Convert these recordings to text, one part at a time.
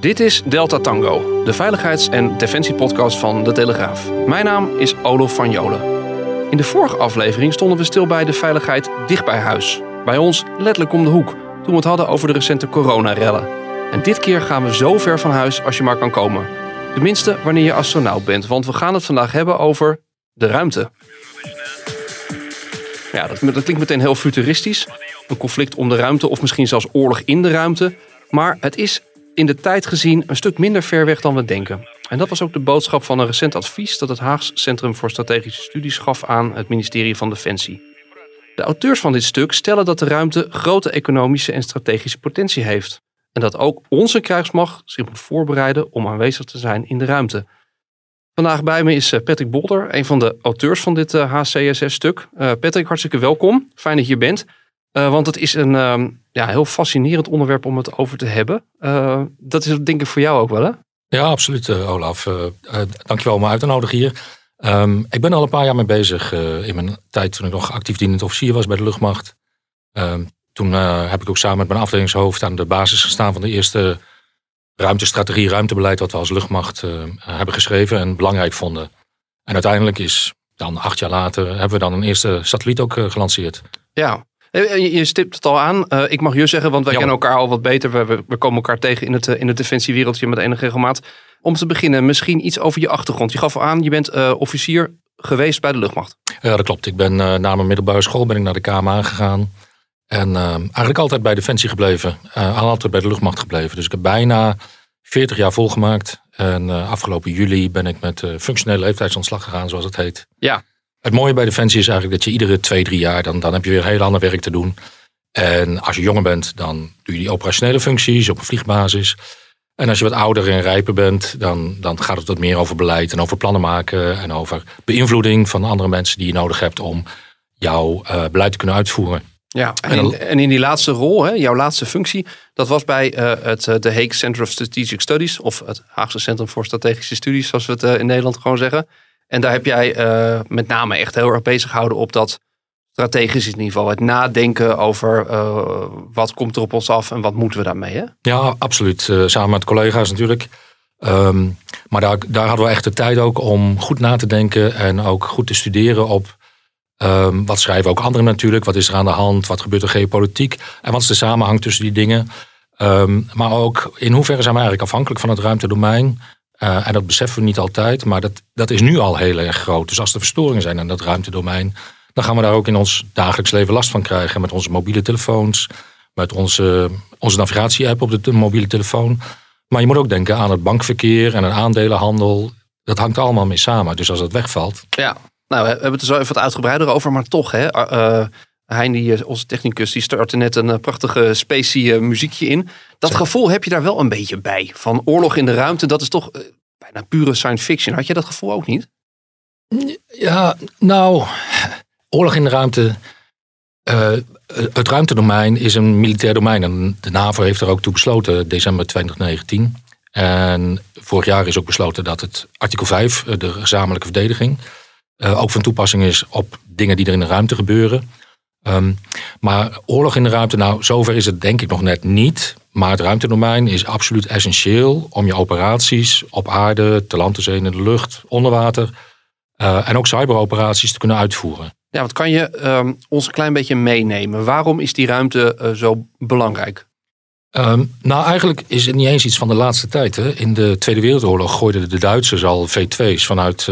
Dit is Delta Tango, de veiligheids- en defensiepodcast van De Telegraaf. Mijn naam is Olof van Jolen. In de vorige aflevering stonden we stil bij de veiligheid dicht bij huis. Bij ons letterlijk om de hoek, toen we het hadden over de recente coronarellen. En dit keer gaan we zo ver van huis als je maar kan komen. Tenminste, wanneer je astronaut bent, want we gaan het vandaag hebben over de ruimte. Ja, dat klinkt meteen heel futuristisch. Een conflict om de ruimte of misschien zelfs oorlog in de ruimte. Maar het is in de tijd gezien een stuk minder ver weg dan we denken. En dat was ook de boodschap van een recent advies dat het Haags Centrum voor Strategische Studies gaf aan het ministerie van Defensie. De auteurs van dit stuk stellen dat de ruimte grote economische en strategische potentie heeft. En dat ook onze krijgsmacht zich moet voorbereiden om aanwezig te zijn in de ruimte. Vandaag bij me is Patrick Bolder, een van de auteurs van dit HCSS-stuk. Patrick, hartstikke welkom. Fijn dat je hier bent. Want het is een heel fascinerend onderwerp om het over te hebben. Dat is denk ik voor jou ook wel, hè? Ja, absoluut, Olaf. Dankjewel om me uit te nodigen hier. Ik ben al een paar jaar mee bezig. In mijn tijd toen ik nog actief dienend officier was bij de luchtmacht. Toen heb ik ook samen met mijn afdelingshoofd aan de basis gestaan van de eerste ruimtestrategie, ruimtebeleid dat we als luchtmacht hebben geschreven en belangrijk vonden. En uiteindelijk is dan 8 jaar later hebben we dan een eerste satelliet ook gelanceerd. Ja. Je stipt het al aan. Ik mag je zeggen, want wij kennen elkaar al wat beter. We komen elkaar tegen in het defensiewereldje met enige regelmaat. Om te beginnen, misschien iets over je achtergrond. Je gaf al aan, je bent officier geweest bij de luchtmacht. Ja, dat klopt. Ik ben na mijn middelbare school ben ik naar de KMA gegaan. En eigenlijk altijd bij Defensie gebleven. Altijd bij de luchtmacht gebleven. Dus ik heb bijna 40 jaar volgemaakt. En afgelopen juli ben ik met functionele leeftijdsontslag gegaan, zoals het heet. Ja. Het mooie bij Defensie is eigenlijk dat je iedere 2-3 jaar... Dan heb je weer heel ander werk te doen. En als je jonger bent, dan doe je die operationele functies op een vliegbasis. En als je wat ouder en rijper bent, dan gaat het wat meer over beleid en over plannen maken en over beïnvloeding van andere mensen die je nodig hebt om jouw beleid te kunnen uitvoeren. Ja, en in die laatste rol, hè, jouw laatste functie, dat was bij de Haags Centrum for Strategic Studies, of het Haagse Centrum voor Strategische Studies, zoals we het in Nederland gewoon zeggen. En daar heb jij met name echt heel erg bezig gehouden op dat strategische niveau. Het nadenken over wat komt er op ons af en wat moeten we daarmee, hè? Ja, absoluut. Samen met collega's natuurlijk. Maar daar hadden we echt de tijd ook om goed na te denken en ook goed te studeren op wat schrijven ook anderen natuurlijk. Wat is er aan de hand? Wat gebeurt er geopolitiek? En wat is de samenhang tussen die dingen? Maar ook in hoeverre zijn we eigenlijk afhankelijk van het ruimtedomein? En dat beseffen we niet altijd, maar dat is nu al heel erg groot. Dus als er verstoringen zijn aan dat ruimtedomein, dan gaan we daar ook in ons dagelijks leven last van krijgen. Met onze mobiele telefoons, met onze navigatie-app op de mobiele telefoon. Maar je moet ook denken aan het bankverkeer en een aandelenhandel. Dat hangt allemaal mee samen, dus als dat wegvalt. Ja, nou, we hebben het er zo even wat uitgebreider over, maar toch, hè, Hein, onze technicus, die startte net een prachtige spacey muziekje in. Dat gevoel heb je daar wel een beetje bij. Van oorlog in de ruimte, dat is toch bijna pure science fiction. Had je dat gevoel ook niet? Ja, nou, oorlog in de ruimte. Het ruimtedomein is een militair domein. En de NAVO heeft er ook toe besloten, december 2019. En vorig jaar is ook besloten dat het artikel 5, de gezamenlijke verdediging, ook van toepassing is op dingen die er in de ruimte gebeuren. Maar oorlog in de ruimte, nou, zover is het denk ik nog net niet. Maar het ruimtedomein is absoluut essentieel om je operaties op aarde, te land, te zee, in de lucht, onder water en ook cyberoperaties te kunnen uitvoeren. Ja, wat kan je ons een klein beetje meenemen? Waarom is die ruimte zo belangrijk? Nou, eigenlijk is het niet eens iets van de laatste tijd. Hè? In de Tweede Wereldoorlog gooiden de Duitsers al V-2's vanuit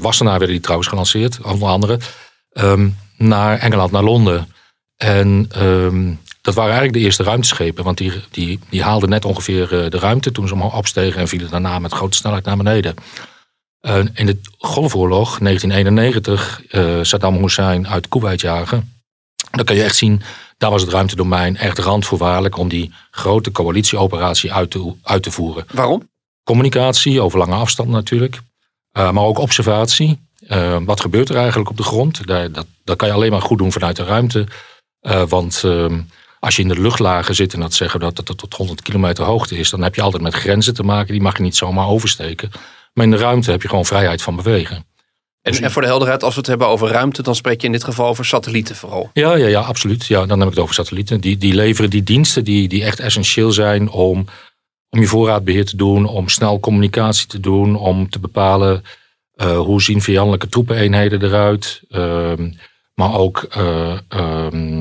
Wassenaar, werden die trouwens gelanceerd, onder andere. Naar Engeland, naar Londen. En dat waren eigenlijk de eerste ruimteschepen. Want die haalden net ongeveer de ruimte toen ze omhoog opstegen en vielen daarna met grote snelheid naar beneden. In de Golfoorlog 1991 Saddam Hussein uit Kuwait jagen. Dan kan je echt zien, daar was het ruimtedomein echt randvoorwaardelijk om die grote coalitieoperatie uit te voeren. Waarom? Communicatie, over lange afstanden natuurlijk. Maar ook observatie. Wat gebeurt er eigenlijk op de grond? Dat kan je alleen maar goed doen vanuit de ruimte. Want als je in de luchtlagen zit en dat zeggen dat het tot 100 kilometer hoogte is, dan heb je altijd met grenzen te maken. Die mag je niet zomaar oversteken. Maar in de ruimte heb je gewoon vrijheid van bewegen. En voor de helderheid, als we het hebben over ruimte, dan spreek je in dit geval over satellieten vooral. Ja, absoluut. Ja, dan heb ik het over satellieten. Die leveren die diensten die echt essentieel zijn om je voorraadbeheer te doen, om snel communicatie te doen, om te bepalen hoe zien vijandelijke troepeneenheden eruit. Maar ook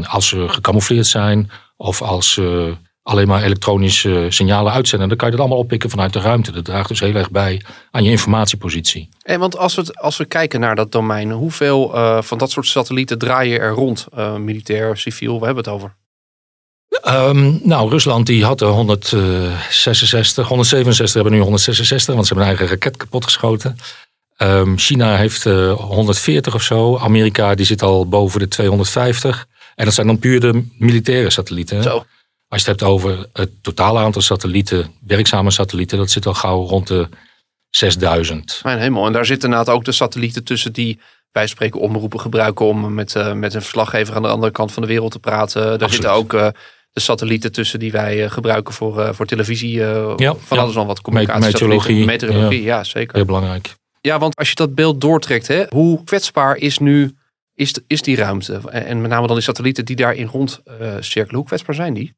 als ze gecamoufleerd zijn of als ze alleen maar elektronische signalen uitzenden, dan kan je dat allemaal oppikken vanuit de ruimte. Dat draagt dus heel erg bij aan je informatiepositie. En want als we kijken naar dat domein, hoeveel van dat soort satellieten draaien er rond? Militair, civiel, we hebben het over. Rusland die had er 167, hebben nu 166, want ze hebben hun eigen raket kapotgeschoten. China heeft 140 of zo. Amerika die zit al boven de 250. En dat zijn dan puur de militaire satellieten. Zo. Als je het hebt over het totale aantal satellieten, werkzame satellieten, dat zit al gauw rond de 6000. Mijn hemel. En daar zitten inderdaad ook de satellieten tussen die wij spreken omroepen gebruiken om met een verslaggever aan de andere kant van de wereld te praten. Daar Absoluut. Zitten ook de satellieten tussen die wij gebruiken voor televisie. Alles dan wat communicatie. Meteorologie, ja zeker. Heel belangrijk. Ja, want als je dat beeld doortrekt, hè, hoe kwetsbaar is nu is die ruimte? En met name dan die satellieten die daarin rondcirkelen. Hoe kwetsbaar zijn die?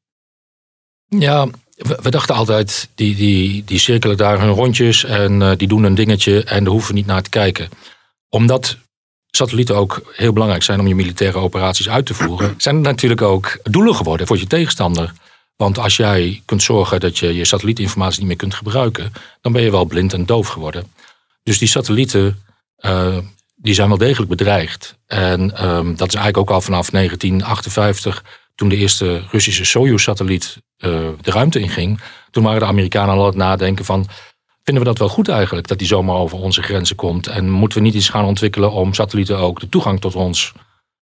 Ja, we dachten altijd, die cirkelen daar hun rondjes en die doen een dingetje en daar hoeven we niet naar te kijken. Omdat satellieten ook heel belangrijk zijn om je militaire operaties uit te voeren, zijn er natuurlijk ook doelen geworden voor je tegenstander. Want als jij kunt zorgen dat je satellietinformatie niet meer kunt gebruiken, dan ben je wel blind en doof geworden. Dus die satellieten, die zijn wel degelijk bedreigd. En dat is eigenlijk ook al vanaf 1958, toen de eerste Russische Soyuz-satelliet de ruimte inging. Toen waren de Amerikanen al aan het nadenken van, vinden we dat wel goed eigenlijk, dat die zomaar over onze grenzen komt? En moeten we niet iets gaan ontwikkelen om satellieten ook de toegang tot ons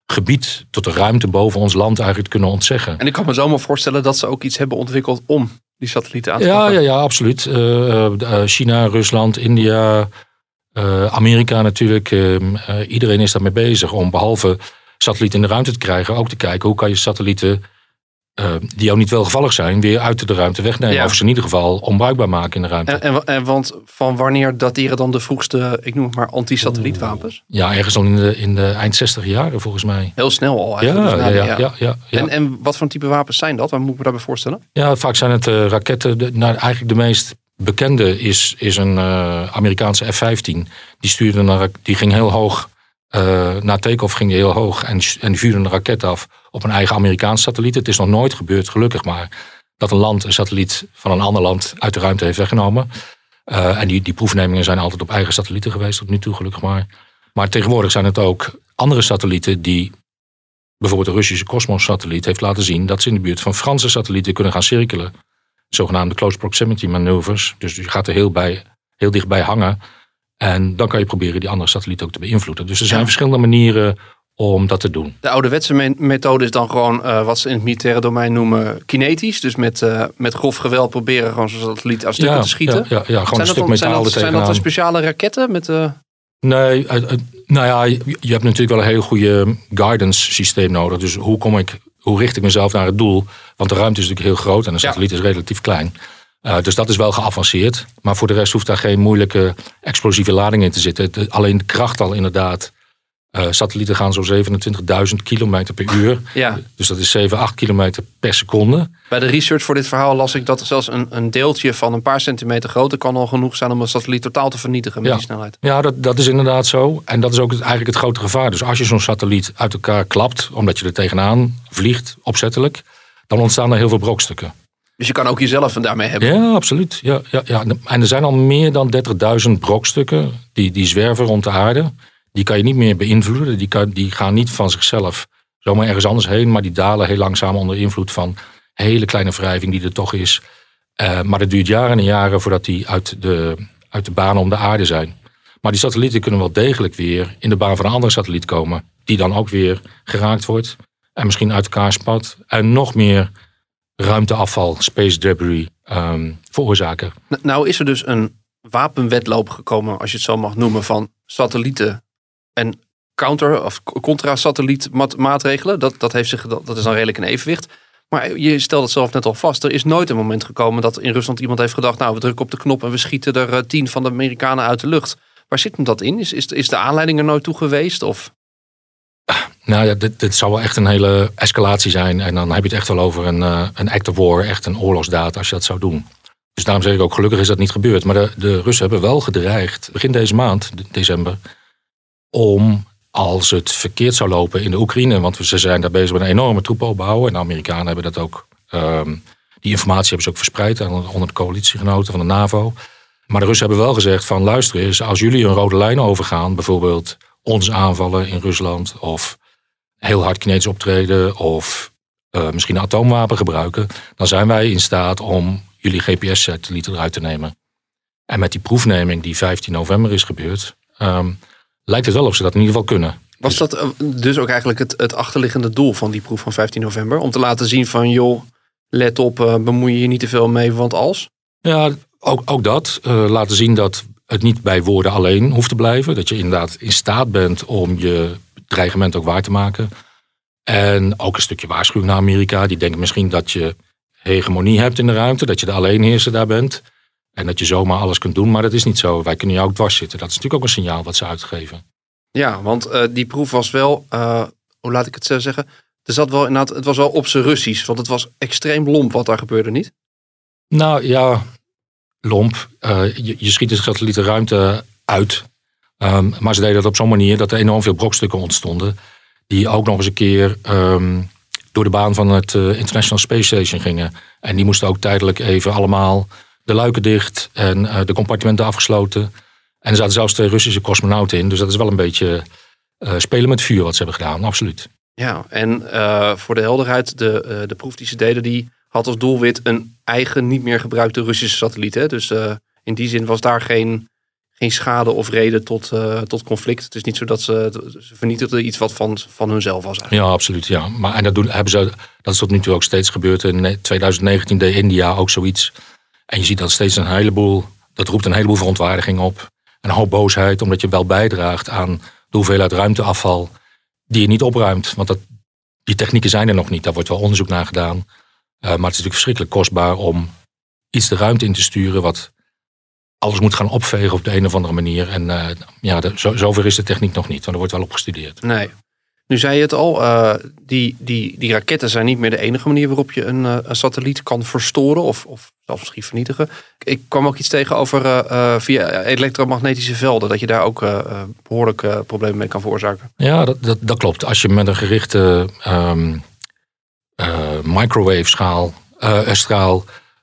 gebied, tot de ruimte boven ons land eigenlijk te kunnen ontzeggen? En ik kan me zomaar voorstellen dat ze ook iets hebben ontwikkeld om die satellieten aan te pakken. Ja, absoluut. China, Rusland, India, Amerika natuurlijk. Iedereen is daarmee bezig om behalve satellieten in de ruimte te krijgen, ook te kijken hoe kan je satellieten die jou niet welgevallig zijn, weer uit de ruimte wegnemen. Ja. Of ze in ieder geval onbruikbaar maken in de ruimte. En want van wanneer dateren dan de vroegste, ik noem het maar, anti-satellietwapens? Ja, ergens al in de eind 60 jaren volgens mij. Heel snel al eigenlijk. Ja. En wat voor type wapens zijn dat? Wat moet ik me daarbij voorstellen? Ja, vaak zijn het raketten. Eigenlijk de meest bekende is een Amerikaanse F-15. Die ging heel hoog. Na take-off ging die heel hoog en die vuurde een raket af op een eigen Amerikaans satelliet. Het is nog nooit gebeurd, gelukkig maar, dat een land een satelliet van een ander land uit de ruimte heeft weggenomen. En die proefnemingen zijn altijd op eigen satellieten geweest tot nu toe, gelukkig maar. Maar tegenwoordig zijn het ook andere satellieten die, bijvoorbeeld de Russische Cosmos-satelliet, heeft laten zien dat ze in de buurt van Franse satellieten kunnen gaan cirkelen. Zogenaamde close proximity manoeuvres. Dus je gaat er heel dichtbij hangen. En dan kan je proberen die andere satellieten ook te beïnvloeden. Dus er zijn verschillende manieren om dat te doen. De ouderwetse methode is dan gewoon wat ze in het militaire domein noemen kinetisch. Dus met grof geweld proberen gewoon zo'n satelliet aan stukken te schieten. Ja, gewoon een stuk metaal er tegenaan. Zijn dat dan speciale raketten? Nee, je hebt natuurlijk wel een heel goede guidance systeem nodig. Dus hoe richt ik mezelf naar het doel? Want de ruimte is natuurlijk heel groot en een satelliet is relatief klein. Dus dat is wel geavanceerd. Maar voor de rest hoeft daar geen moeilijke explosieve lading in te zitten. Alleen de kracht al inderdaad. Satellieten gaan zo'n 27.000 kilometer per uur. Ja. Dus dat is 7, 8 kilometer per seconde. Bij de research voor dit verhaal las ik dat er zelfs een deeltje van een paar centimeter grootte kan al genoeg zijn om een satelliet totaal te vernietigen met die snelheid. Ja, dat is inderdaad zo. En dat is ook eigenlijk het grote gevaar. Dus als je zo'n satelliet uit elkaar klapt, omdat je er tegenaan vliegt, opzettelijk, dan ontstaan er heel veel brokstukken. Dus je kan ook jezelf en daarmee hebben. Ja, absoluut. Ja. En er zijn al meer dan 30.000 brokstukken die zwerven rond de aarde. Die kan je niet meer beïnvloeden. Die gaan niet van zichzelf zomaar ergens anders heen. Maar die dalen heel langzaam onder invloed van hele kleine wrijving die er toch is. Maar dat duurt jaren en jaren voordat die uit de banen om de aarde zijn. Maar die satellieten kunnen wel degelijk weer in de baan van een andere satelliet komen. Die dan ook weer geraakt wordt. en misschien uit elkaar spat en nog meer ruimteafval, space debris, veroorzaken. Nou is er dus een wapenwedloop gekomen, als je het zo mag noemen, van satellieten en counter- of contra-satellietmaatregelen. Dat is dan redelijk een evenwicht. Maar je stelt het zelf net al vast. Er is nooit een moment gekomen dat in Rusland iemand heeft gedacht, nou, we drukken op de knop en we schieten er 10 van de Amerikanen uit de lucht. Waar zit hem dat in? Is de aanleiding er nooit toe geweest? Of? Nou ja, dit zou wel echt een hele escalatie zijn. En dan heb je het echt wel over een act of war, echt een oorlogsdaad, als je dat zou doen. Dus daarom zeg ik ook, gelukkig is dat niet gebeurd. Maar de Russen hebben wel gedreigd, begin deze maand, december, om, als het verkeerd zou lopen in de Oekraïne, want ze zijn daar bezig met een enorme troepenopbouw. En de Amerikanen hebben dat ook, die informatie hebben ze ook verspreid onder de coalitiegenoten van de NAVO. Maar de Russen hebben wel gezegd van, luister eens, als jullie een rode lijn overgaan, bijvoorbeeld ons aanvallen in Rusland, of heel hard kinetisch optreden, of misschien een atoomwapen gebruiken, dan zijn wij in staat om jullie GPS-satellieten eruit te nemen. En met die proefneming die 15 november is gebeurd, lijkt het wel of ze dat in ieder geval kunnen. Was dat dus ook eigenlijk het achterliggende doel van die proef van 15 november? Om te laten zien van, joh, let op, bemoei je hier niet te veel mee, want als? Ja, ook dat. Laten zien dat het niet bij woorden alleen hoeft te blijven. Dat je inderdaad in staat bent om je dreigement ook waar te maken. En ook een stukje waarschuwing naar Amerika. Die denken misschien dat je hegemonie hebt in de ruimte. Dat je de alleenheerser daar bent. En dat je zomaar alles kunt doen, maar dat is niet zo. Wij kunnen jou ook dwars zitten. Dat is natuurlijk ook een signaal wat ze uitgeven. Ja, want die proef was wel, hoe laat ik het zo zeggen? Er zat wel inderdaad, het was wel op zijn Russisch, want het was extreem lomp wat daar gebeurde, niet? Nou ja, lomp. Je schiet de satellieten ruimte uit. Maar ze deden dat op zo'n manier dat er enorm veel brokstukken ontstonden. Die ook nog eens een keer door de baan van het International Space Station gingen. En die moesten ook tijdelijk even allemaal de luiken dicht en de compartimenten afgesloten. En er zaten zelfs 2 Russische cosmonauten in. Dus dat is wel een beetje spelen met vuur wat ze hebben gedaan, absoluut. Ja, en voor de helderheid, de proef die ze deden, die had als doelwit een eigen, niet meer gebruikte Russische satelliet. Hè? Dus in die zin was daar geen schade of reden tot conflict. Het is niet zo dat ze vernietigden iets wat van hunzelf was. Eigenlijk. Ja, absoluut. Ja. Maar, en dat is tot nu toe ook steeds gebeurd. In 2019 deed India ook zoiets. En je ziet dat steeds dat roept een heleboel verontwaardiging op. Een hoop boosheid, omdat je wel bijdraagt aan de hoeveelheid ruimteafval die je niet opruimt. Want die technieken zijn er nog niet, daar wordt wel onderzoek naar gedaan. Maar het is natuurlijk verschrikkelijk kostbaar om iets de ruimte in te sturen wat alles moet gaan opvegen op de een of andere manier. En zover is de techniek nog niet, want er wordt wel op gestudeerd. Nee. Nu zei je het al, die raketten zijn niet meer de enige manier waarop je een satelliet kan verstoren of zelfs misschien vernietigen. Ik kwam ook iets tegen over via elektromagnetische velden, dat je daar ook behoorlijk problemen mee kan veroorzaken. Ja, dat klopt. Als je met een gerichte microwave-straal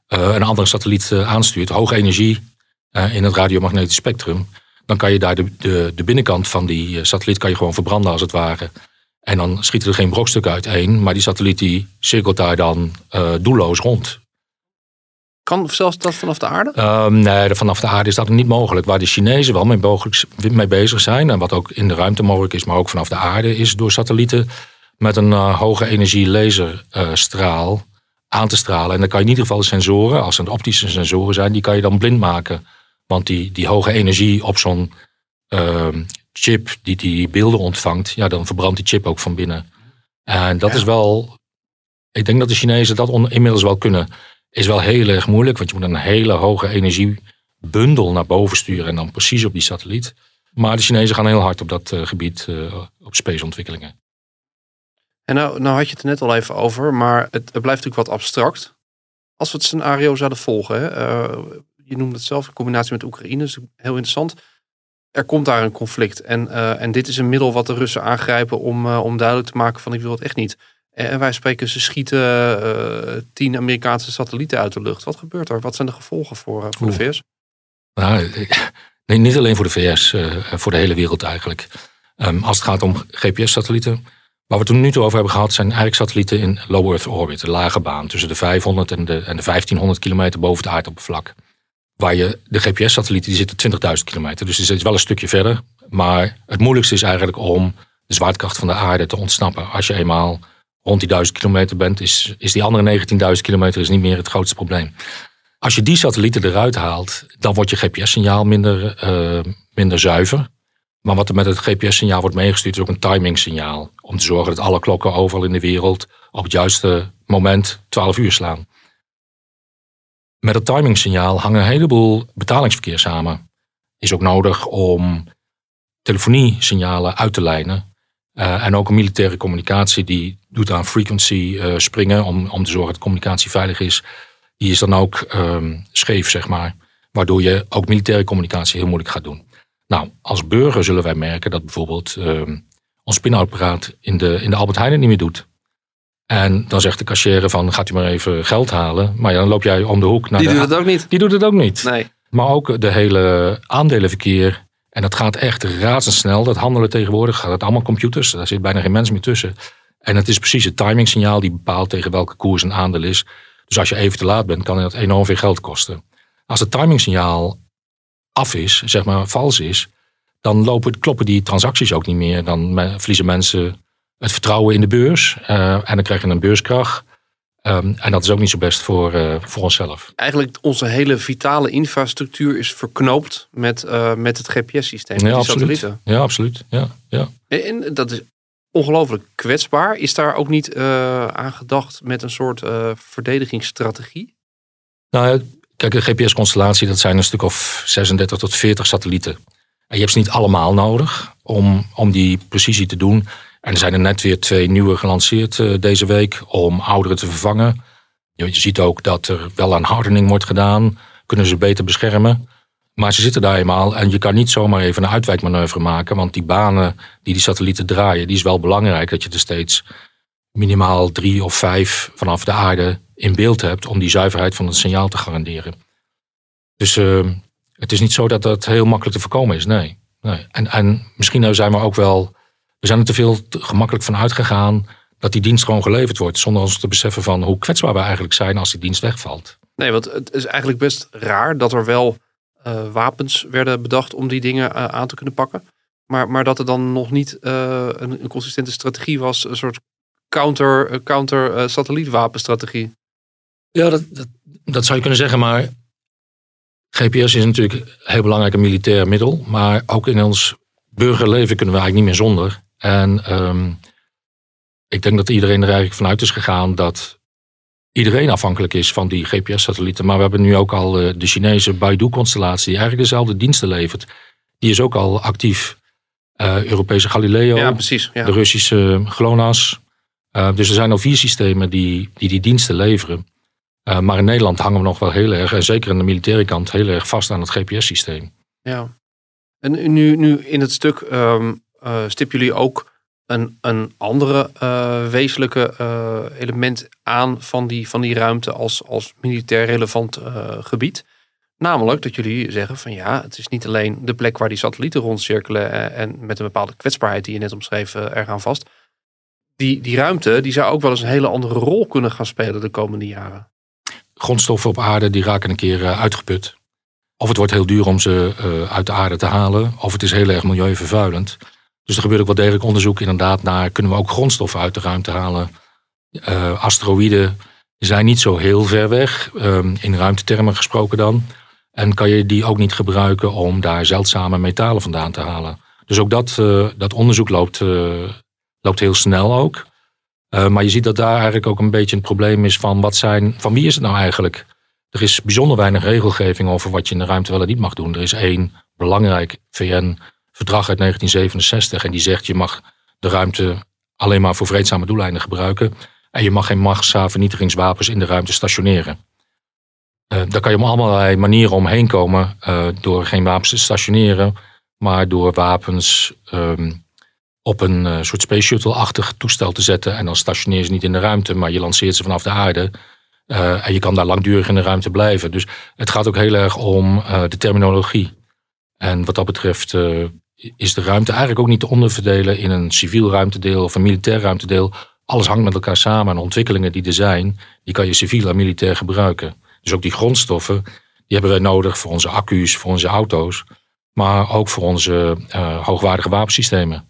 een andere satelliet aanstuurt, hoge energie in het radiomagnetisch spectrum, dan kan je daar de binnenkant van die satelliet kan je gewoon verbranden als het ware. En dan schieten er geen brokstukken uiteen, maar die satelliet die cirkelt daar dan doelloos rond. Kan zelfs dat vanaf de aarde? Nee, vanaf de aarde is dat niet mogelijk. Waar de Chinezen wel mee bezig zijn, en wat ook in de ruimte mogelijk is, maar ook vanaf de aarde, is door satellieten met een hoge energie laserstraal aan te stralen. En dan kan je in ieder geval de sensoren, als het optische sensoren zijn, die kan je dan blind maken. Want die hoge energie op zo'n chip die beelden ontvangt, ja, dan verbrandt die chip ook van binnen. En dat is wel, ik denk dat de Chinezen dat inmiddels wel kunnen. Is wel heel erg moeilijk, want je moet een hele hoge energiebundel naar boven sturen en dan precies op die satelliet. Maar de Chinezen gaan heel hard op dat gebied, op spaceontwikkelingen. En nou had je het er net al even over, maar het blijft natuurlijk wat abstract. Als we het scenario zouden volgen, hè? Je noemde het zelf, in combinatie met Oekraïne, is heel interessant. Er komt daar een conflict. En dit is een middel wat de Russen aangrijpen om duidelijk te maken van, ik wil het echt niet. En wij spreken, ze schieten 10 Amerikaanse satellieten uit de lucht. Wat gebeurt er? Wat zijn de gevolgen voor de VS? Nou, nee, niet alleen voor de VS, voor de hele wereld eigenlijk. Als het gaat om GPS-satellieten. Waar we het nu toe over hebben gehad, zijn eigenlijk satellieten in low Earth orbit, de lage baan, tussen de 500 en de 1500 kilometer boven het aardoppervlak. Waar de GPS-satellieten, die zitten 20.000 kilometer. Dus die zitten wel een stukje verder. Maar het moeilijkste is eigenlijk om de zwaartekracht van de aarde te ontsnappen. Als je eenmaal rond die 1000 kilometer bent, is die andere 19.000 kilometer is niet meer het grootste probleem. Als je die satellieten eruit haalt, dan wordt je GPS-signaal minder zuiver. Maar wat er met het GPS-signaal wordt meegestuurd is ook een timing-signaal. Om te zorgen dat alle klokken overal in de wereld op het juiste moment 12 uur slaan. Met het timing-signaal hangen een heleboel betalingsverkeer samen. Is ook nodig om telefoniesignalen uit te lijnen. En ook een militaire communicatie die doet aan frequency springen om te zorgen dat communicatie veilig is. Die is dan ook scheef, zeg maar. Waardoor je ook militaire communicatie heel moeilijk gaat doen. Nou, als burger zullen wij merken dat bijvoorbeeld ons pinapparaat in de Albert Heijn het niet meer doet. En dan zegt de cashier van, gaat u maar even geld halen. Maar ja, dan loop jij om de hoek. Die doet het ook niet. Die doet het ook niet. Nee. Maar ook de hele aandelenverkeer. En dat gaat echt razendsnel. Dat handelen tegenwoordig gaat het allemaal computers. Daar zit bijna geen mens meer tussen. En het is precies het timingsignaal die bepaalt tegen welke koers een aandeel is. Dus als je even te laat bent, kan dat enorm veel geld kosten. Als het timingsignaal af is, zeg maar vals is, dan kloppen die transacties ook niet meer. Dan verliezen mensen het vertrouwen in de beurs en dan krijg je een beurskrach. En dat is ook niet zo best voor onszelf. Eigenlijk onze hele vitale infrastructuur is verknoopt met het GPS-systeem, ja, met die satellieten. Ja, absoluut. Ja, ja. En dat is ongelooflijk kwetsbaar. Is daar ook niet aan gedacht met een soort verdedigingsstrategie? Nou, kijk, een GPS-constellatie, dat zijn een stuk of 36 tot 40 satellieten. En je hebt ze niet allemaal nodig om die precisie te doen. En er zijn er net weer 2 nieuwe gelanceerd deze week om ouderen te vervangen. Je ziet ook dat er wel aan hardening wordt gedaan. Kunnen ze beter beschermen. Maar ze zitten daar eenmaal en je kan niet zomaar even een uitwijkmanoeuvre maken. Want die banen die satellieten draaien, die is wel belangrijk dat je er steeds minimaal 3 of 5 vanaf de aarde in beeld hebt om die zuiverheid van het signaal te garanderen. Dus het is niet zo dat dat heel makkelijk te voorkomen is, nee. En misschien zijn we ook wel, we zijn er te veel gemakkelijk van uitgegaan dat die dienst gewoon geleverd wordt, zonder ons te beseffen van hoe kwetsbaar we eigenlijk zijn als die dienst wegvalt. Nee, want het is eigenlijk best raar dat er wel wapens werden bedacht om die dingen aan te kunnen pakken, maar dat er dan nog niet een consistente strategie was, een soort counter-satellietwapenstrategie. Ja, dat zou je kunnen zeggen, maar GPS is natuurlijk heel belangrijk een militair middel, maar ook in ons burgerleven kunnen we eigenlijk niet meer zonder. En ik denk dat iedereen er eigenlijk vanuit is gegaan dat iedereen afhankelijk is van die GPS-satellieten, maar we hebben nu ook al de Chinese Baidu-constellatie die eigenlijk dezelfde diensten levert. Die is ook al actief. Europese Galileo, ja, precies, ja. De Russische GLONASS. Dus er zijn al 4 systemen die diensten leveren. Maar in Nederland hangen we nog wel heel erg, en zeker aan de militaire kant, heel erg vast aan het GPS-systeem. Ja. En nu in het stuk stippen jullie ook een andere wezenlijke element aan van die ruimte als militair relevant gebied. Namelijk dat jullie zeggen van ja, het is niet alleen de plek waar die satellieten rondcirkelen en met een bepaalde kwetsbaarheid die je net omschreef eraan vast. Die ruimte die zou ook wel eens een hele andere rol kunnen gaan spelen de komende jaren. Grondstoffen op aarde die raken een keer uitgeput. Of het wordt heel duur om ze uit de aarde te halen. Of het is heel erg milieuvervuilend. Dus er gebeurt ook wel degelijk onderzoek inderdaad naar, kunnen we ook grondstoffen uit de ruimte halen? Asteroïden zijn niet zo heel ver weg. In ruimtetermen gesproken dan. En kan je die ook niet gebruiken om daar zeldzame metalen vandaan te halen. Dus ook dat onderzoek loopt heel snel ook. Maar je ziet dat daar eigenlijk ook een beetje het probleem is van van wie is het nou eigenlijk? Er is bijzonder weinig regelgeving over wat je in de ruimte wel en niet mag doen. Er is 1 belangrijk VN-verdrag uit 1967 en die zegt je mag de ruimte alleen maar voor vreedzame doeleinden gebruiken en je mag geen massavernietigingswapens in de ruimte stationeren. Daar kan je op allerlei manieren omheen komen door geen wapens te stationeren, maar door wapens op een soort space shuttle-achtig toestel te zetten. En dan stationeer je ze niet in de ruimte, maar je lanceert ze vanaf de aarde. En je kan daar langdurig in de ruimte blijven. Dus het gaat ook heel erg om de terminologie. En wat dat betreft is de ruimte eigenlijk ook niet te onderverdelen in een civiel ruimtedeel of een militair ruimtedeel. Alles hangt met elkaar samen en ontwikkelingen die er zijn, die kan je civiel en militair gebruiken. Dus ook die grondstoffen, die hebben wij nodig voor onze accu's, voor onze auto's, maar ook voor onze hoogwaardige wapensystemen.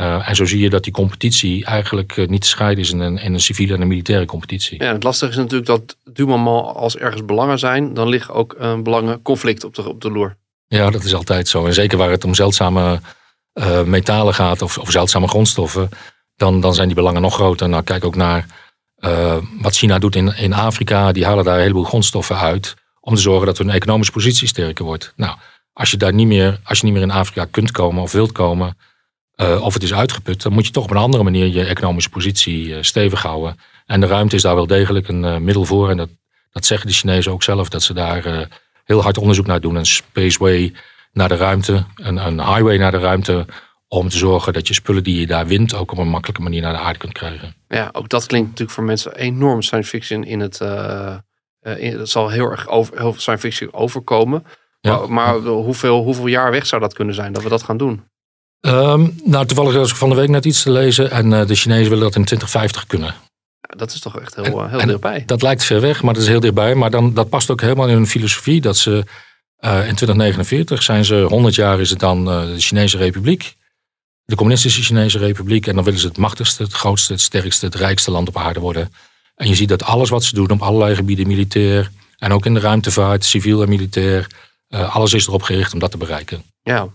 En zo zie je dat die competitie eigenlijk niet te scheiden is in een civiele en een militaire competitie. Ja, het lastige is natuurlijk dat du moment als ergens belangen zijn, dan ligt ook een belangenconflict op de loer. Ja, dat is altijd zo. En zeker waar het om zeldzame metalen gaat of zeldzame grondstoffen, dan zijn die belangen nog groter. Nou, kijk ook naar wat China doet in Afrika. Die halen daar een heleboel grondstoffen uit om te zorgen dat hun economische positie sterker wordt. Nou, als je niet meer in Afrika kunt komen of wilt komen, of het is uitgeput, dan moet je toch op een andere manier je economische positie stevig houden. En de ruimte is daar wel degelijk een middel voor. En dat zeggen de Chinezen ook zelf, dat ze daar heel hard onderzoek naar doen. Een spaceway naar de ruimte, een highway naar de ruimte, om te zorgen dat je spullen die je daar wint ook op een makkelijke manier naar de aarde kunt krijgen. Ja, ook dat klinkt natuurlijk voor mensen enorm science fiction in het. Het zal heel erg heel science fiction overkomen. Ja. Maar hoeveel jaar weg zou dat kunnen zijn dat we dat gaan doen? Nou, toevallig was ik van de week net iets te lezen. En de Chinezen willen dat in 2050 kunnen. Ja, dat is toch echt heel dichtbij. Dat lijkt ver weg, maar dat is heel dichtbij. Maar dat past ook helemaal in hun filosofie. Dat ze in 2049 zijn ze, 100 jaar is het dan de Chinese Republiek. De communistische Chinese Republiek. En dan willen ze het machtigste, het grootste, het sterkste, het rijkste land op aarde worden. En je ziet dat alles wat ze doen op allerlei gebieden, militair en ook in de ruimtevaart, civiel en militair, alles is erop gericht om dat te bereiken. Ja,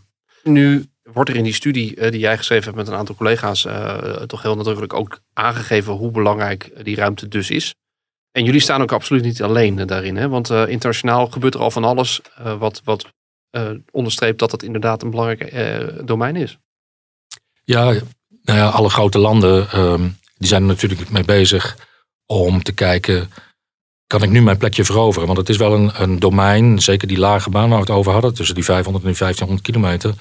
nu wordt er in die studie die jij geschreven hebt met een aantal collega's toch heel nadrukkelijk ook aangegeven hoe belangrijk die ruimte dus is. En jullie staan ook absoluut niet alleen daarin, hè? Want internationaal gebeurt er al van alles wat onderstreept dat inderdaad een belangrijk domein is. Ja, nou ja, alle grote landen die zijn er natuurlijk mee bezig om te kijken, kan ik nu mijn plekje veroveren? Want het is wel een domein, zeker die lage baan waar we het over hadden, tussen die 500 en die 1500 kilometer.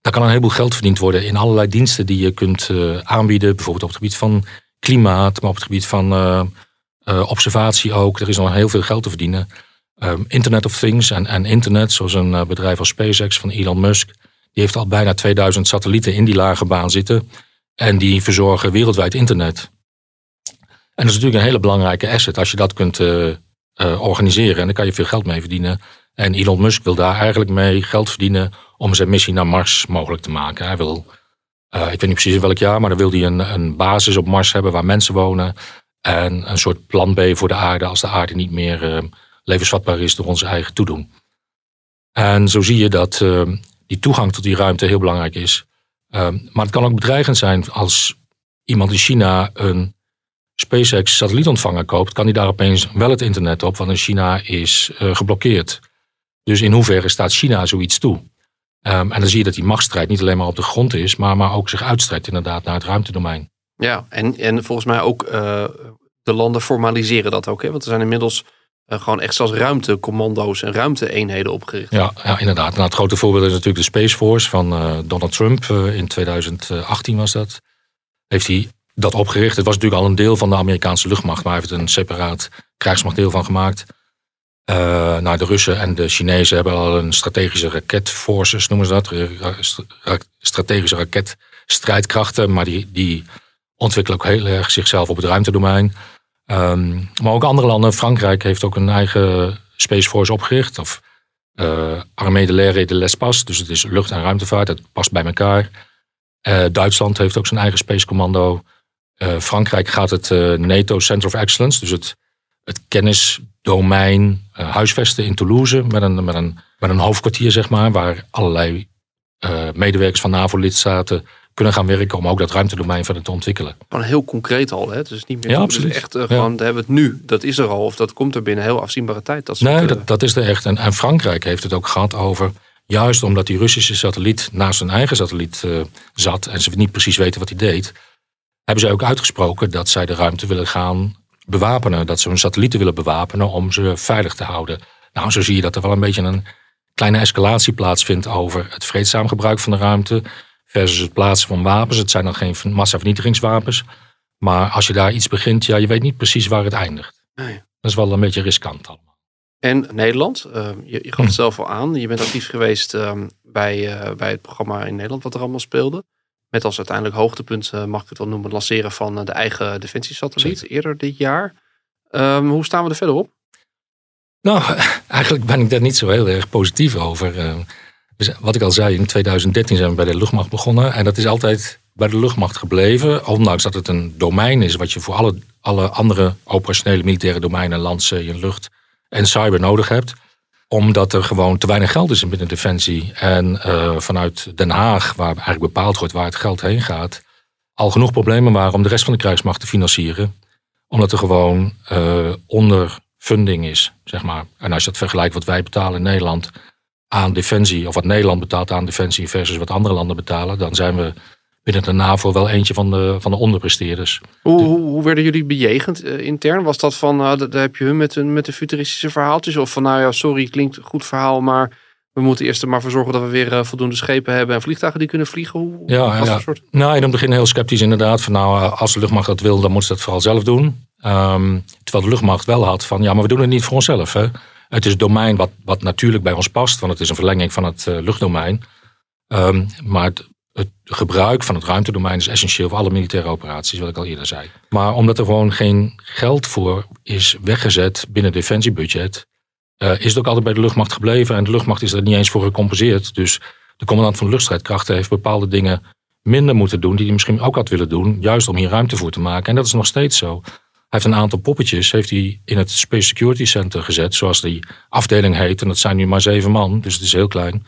Daar kan een heleboel geld verdiend worden in allerlei diensten die je kunt aanbieden. Bijvoorbeeld op het gebied van klimaat, maar op het gebied van observatie ook. Er is nog heel veel geld te verdienen. Internet of Things en internet, zoals een bedrijf als SpaceX van Elon Musk, die heeft al bijna 2000 satellieten in die lage baan zitten. En die verzorgen wereldwijd internet. En dat is natuurlijk een hele belangrijke asset als je dat kunt organiseren. En daar kan je veel geld mee verdienen. En Elon Musk wil daar eigenlijk mee geld verdienen om zijn missie naar Mars mogelijk te maken. Hij wil, ik weet niet precies in welk jaar, maar dan wil hij een basis op Mars hebben waar mensen wonen. En een soort plan B voor de aarde als de aarde niet meer levensvatbaar is door ons eigen toedoen. En zo zie je dat die toegang tot die ruimte heel belangrijk is. Maar het kan ook bedreigend zijn als iemand in China een SpaceX satellietontvanger koopt, kan die daar opeens wel het internet op, want in China is geblokkeerd. Dus in hoeverre staat China zoiets toe? En dan zie je dat die machtsstrijd niet alleen maar op de grond is, maar ook zich uitstrekt inderdaad naar het ruimtedomein. Ja, en volgens mij ook de landen formaliseren dat ook, hè? Want er zijn inmiddels gewoon echt zelfs ruimtecommando's en ruimteeenheden opgericht. Ja, inderdaad. Nou, het grote voorbeeld is natuurlijk de Space Force van Donald Trump. In 2018 was dat. Heeft hij dat opgericht. Het was natuurlijk al een deel van de Amerikaanse luchtmacht, maar hij heeft er een separaat krijgsmachtdeel van gemaakt. Nou, de Russen en de Chinezen hebben al een strategische raketforces, noemen ze dat. Strategische raketstrijdkrachten, maar die ontwikkelen ook heel erg zichzelf op het ruimtedomein. Maar ook andere landen, Frankrijk heeft ook een eigen Space Force opgericht, of Armée de l'air et de l'espace, dus het is lucht- en ruimtevaart, dat past bij elkaar. Duitsland heeft ook zijn eigen Space Commando. Frankrijk gaat het NATO Center of Excellence, dus het kennisdomein huisvesten in Toulouse, met een hoofdkwartier, zeg maar, waar allerlei medewerkers van NAVO-lidstaten kunnen gaan werken om ook dat ruimtedomein verder te ontwikkelen. Gewoon heel concreet al, hè? Het is niet meer absoluut. Dus echt, gewoon, daar hebben we het nu. Dat is er al, of dat komt er binnen heel afzienbare tijd. Dat is er echt. En Frankrijk heeft het ook gehad over, juist omdat die Russische satelliet naast hun eigen satelliet zat en ze niet precies weten wat hij deed, hebben zij ook uitgesproken dat zij de ruimte willen gaan bewapenen. Dat ze hun satellieten willen bewapenen om ze veilig te houden. Nou, zo zie je dat er wel een beetje een kleine escalatie plaatsvindt over het vreedzaam gebruik van de ruimte versus het plaatsen van wapens. Het zijn dan geen massavernietigingswapens. Maar als je daar iets begint, ja, je weet niet precies waar het eindigt. Nee. Dat is wel een beetje riskant allemaal. En Nederland, je gaf het zelf al aan. Je bent actief geweest bij het programma in Nederland wat er allemaal speelde. Met als uiteindelijk hoogtepunt, mag ik het wel noemen, het lanceren van de eigen defensiesatelliet eerder dit jaar. Hoe staan we er verder op? Nou, eigenlijk ben ik daar niet zo heel erg positief over. Wat ik al zei, in 2013 zijn we bij de luchtmacht begonnen. En dat is altijd bij de luchtmacht gebleven. Ondanks dat het een domein is wat je voor alle andere operationele militaire domeinen, land, zee en lucht en cyber nodig hebt. Omdat er gewoon te weinig geld is binnen Defensie. En vanuit Den Haag, waar eigenlijk bepaald wordt waar het geld heen gaat, al genoeg problemen waren om de rest van de krijgsmacht te financieren. Omdat er gewoon onderfunding is, zeg maar. En als je dat vergelijkt wat wij betalen in Nederland aan Defensie, of wat Nederland betaalt aan Defensie versus wat andere landen betalen, dan zijn we binnen de NAVO wel eentje van de onderpresteerders. Hoe werden jullie bejegend intern? Was dat van, daar heb je hun met de futuristische verhaaltjes? Of van, nou ja, sorry, klinkt een goed verhaal, maar we moeten eerst er maar voor zorgen dat we weer voldoende schepen hebben en vliegtuigen die kunnen vliegen? Nou, in het begin heel sceptisch inderdaad. Van als de luchtmacht dat wil, dan moet ze dat vooral zelf doen. Terwijl de luchtmacht wel had van, ja, maar we doen het niet voor onszelf. Hè? Het is een domein wat natuurlijk bij ons past, want het is een verlenging van het luchtdomein. Maar het gebruik van het ruimtedomein is essentieel voor alle militaire operaties, wat ik al eerder zei. Maar omdat er gewoon geen geld voor is weggezet binnen het defensiebudget, is het ook altijd bij de luchtmacht gebleven. En de luchtmacht is er niet eens voor gecompenseerd. Dus de commandant van de luchtstrijdkrachten heeft bepaalde dingen minder moeten doen die hij misschien ook had willen doen, juist om hier ruimte voor te maken. En dat is nog steeds zo. Hij heeft een aantal poppetjes heeft hij in het Space Security Center gezet, zoals die afdeling heet. En dat zijn nu maar 7 man, dus het is heel klein.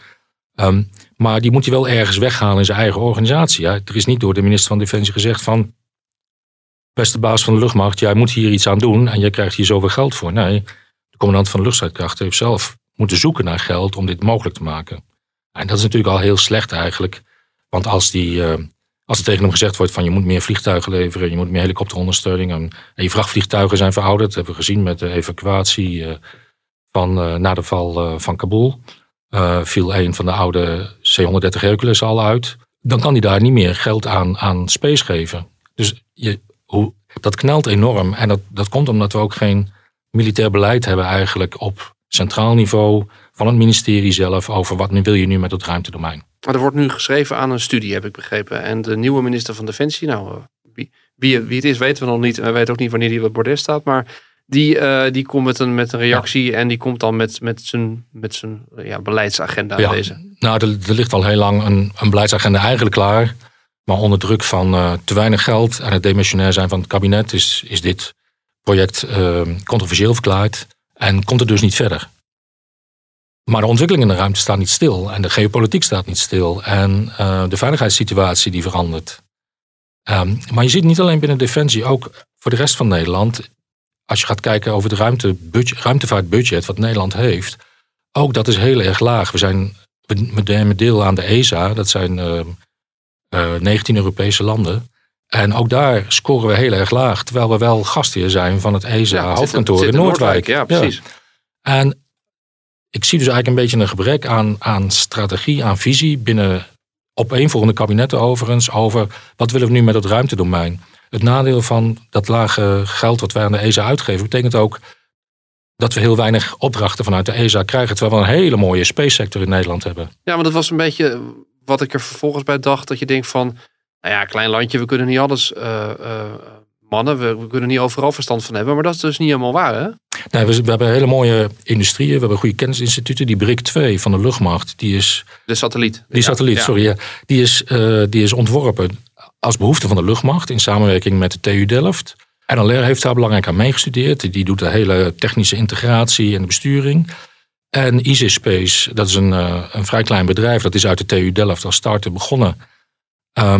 Maar die moet hij wel ergens weghalen in zijn eigen organisatie. Hè. Er is niet door de minister van Defensie gezegd van, beste baas van de luchtmacht, jij moet hier iets aan doen en jij krijgt hier zoveel geld voor. Nee, de commandant van de luchtstrijdkrachten heeft zelf moeten zoeken naar geld om dit mogelijk te maken. En dat is natuurlijk al heel slecht eigenlijk. Want als er tegen hem gezegd wordt van, je moet meer vliegtuigen leveren, je moet meer helikopterondersteuning. En je vrachtvliegtuigen zijn verouderd. Dat hebben we gezien met de evacuatie na de val van Kabul. Viel een van de oude C-130 Hercules al uit. Dan kan hij daar niet meer geld aan space geven. Dus dat knelt enorm. En dat komt omdat we ook geen militair beleid hebben eigenlijk op centraal niveau van het ministerie zelf over wat wil je nu met het ruimtedomein. Maar er wordt nu geschreven aan een studie, heb ik begrepen. En de nieuwe minister van Defensie, nou, wie het is weten we nog niet. En we weten ook niet wanneer die op het bordes staat. Maar die komt met een reactie en die komt dan met zijn beleidsagenda aan deze. Nou, er ligt al heel lang een beleidsagenda eigenlijk klaar. Maar onder druk van te weinig geld en het demissionair zijn van het kabinet is dit project controversieel verklaard. En komt er dus niet verder. Maar de ontwikkeling in de ruimte staat niet stil. En de geopolitiek staat niet stil. En de veiligheidssituatie die verandert. Maar je ziet niet alleen binnen Defensie, ook voor de rest van Nederland. Als je gaat kijken over het ruimtevaartbudget wat Nederland heeft. Ook dat is heel erg laag. We zijn met deel aan de ESA. Dat zijn 19 Europese landen. En ook daar scoren we heel erg laag. Terwijl we wel gastheer zijn van het ESA-hoofdkantoor in Noordwijk. Ja, precies. Ja. En ik zie dus eigenlijk een beetje een gebrek aan strategie, aan visie binnen opeenvolgende kabinetten overigens over wat willen we nu met het ruimtedomein. Het nadeel van dat lage geld wat wij aan de ESA uitgeven betekent ook dat we heel weinig opdrachten vanuit de ESA krijgen, terwijl we een hele mooie space sector in Nederland hebben. Ja, maar dat was een beetje wat ik er vervolgens bij dacht, dat je denkt van, nou ja, klein landje, we kunnen niet alles mannen, we kunnen niet overal verstand van hebben, maar dat is dus niet helemaal waar, hè? Nee, we hebben hele mooie industrieën, we hebben goede kennisinstituten. Die BRIC-2 van de luchtmacht, die is... De satelliet. Die satelliet, ja. Sorry. Ja. Die is ontworpen als behoefte van de luchtmacht in samenwerking met de TU Delft. En Alair heeft daar belangrijk aan meegestudeerd. Die doet de hele technische integratie en de besturing. En Isis Space, dat is een vrij klein bedrijf, dat is uit de TU Delft als start-up begonnen.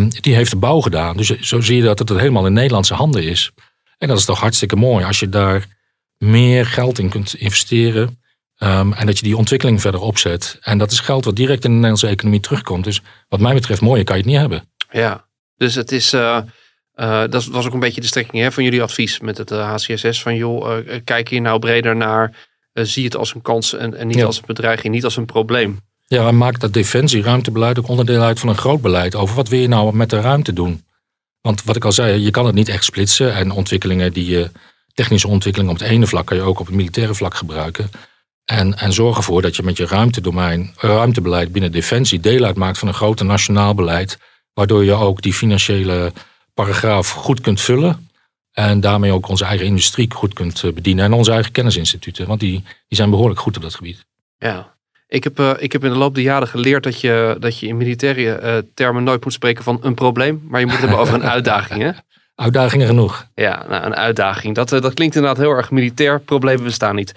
Die heeft de bouw gedaan. Dus zo zie je dat het helemaal in Nederlandse handen is. En dat is toch hartstikke mooi als je daar meer geld in kunt investeren. En dat je die ontwikkeling verder opzet. En dat is geld wat direct in de Nederlandse economie terugkomt. Dus wat mij betreft, mooier kan je het niet hebben. Ja, dus het is... dat was ook een beetje de strekking, hè, van jullie advies met het HCSS. Van joh, kijk hier nou breder naar. Zie het als een kans en niet als een bedreiging. Niet als een probleem. Ja, en maakt dat defensie-ruimtebeleid ook onderdeel uit van een groot beleid over wat wil je nou met de ruimte doen. Want wat ik al zei, je kan het niet echt splitsen. En ontwikkelingen die je... Technische ontwikkeling op het ene vlak kan je ook op het militaire vlak gebruiken. En zorg ervoor dat je met je ruimtebeleid binnen Defensie deel uitmaakt van een grote nationaal beleid. Waardoor je ook die financiële paragraaf goed kunt vullen. En daarmee ook onze eigen industrie goed kunt bedienen. En onze eigen kennisinstituten. Want die zijn behoorlijk goed op dat gebied. Ja. Ik heb in de loop der jaren geleerd dat je in militaire termen nooit moet spreken van een probleem. Maar je moet het hebben over een uitdaging. Hè? Uitdagingen genoeg. Ja, nou, een uitdaging. Dat klinkt inderdaad heel erg militair. Problemen bestaan niet.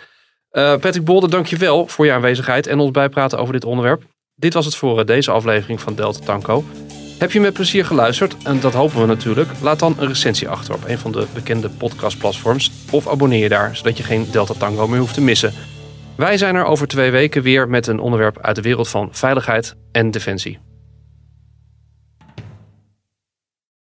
Patrick Bolder, dankjewel voor je aanwezigheid en ons bijpraten over dit onderwerp. Dit was het voor deze aflevering van Delta Tango. Heb je met plezier geluisterd? En dat hopen we natuurlijk. Laat dan een recensie achter op een van de bekende podcastplatforms. Of abonneer je daar, zodat je geen Delta Tango meer hoeft te missen. Wij zijn er over 2 weken weer met een onderwerp uit de wereld van veiligheid en defensie.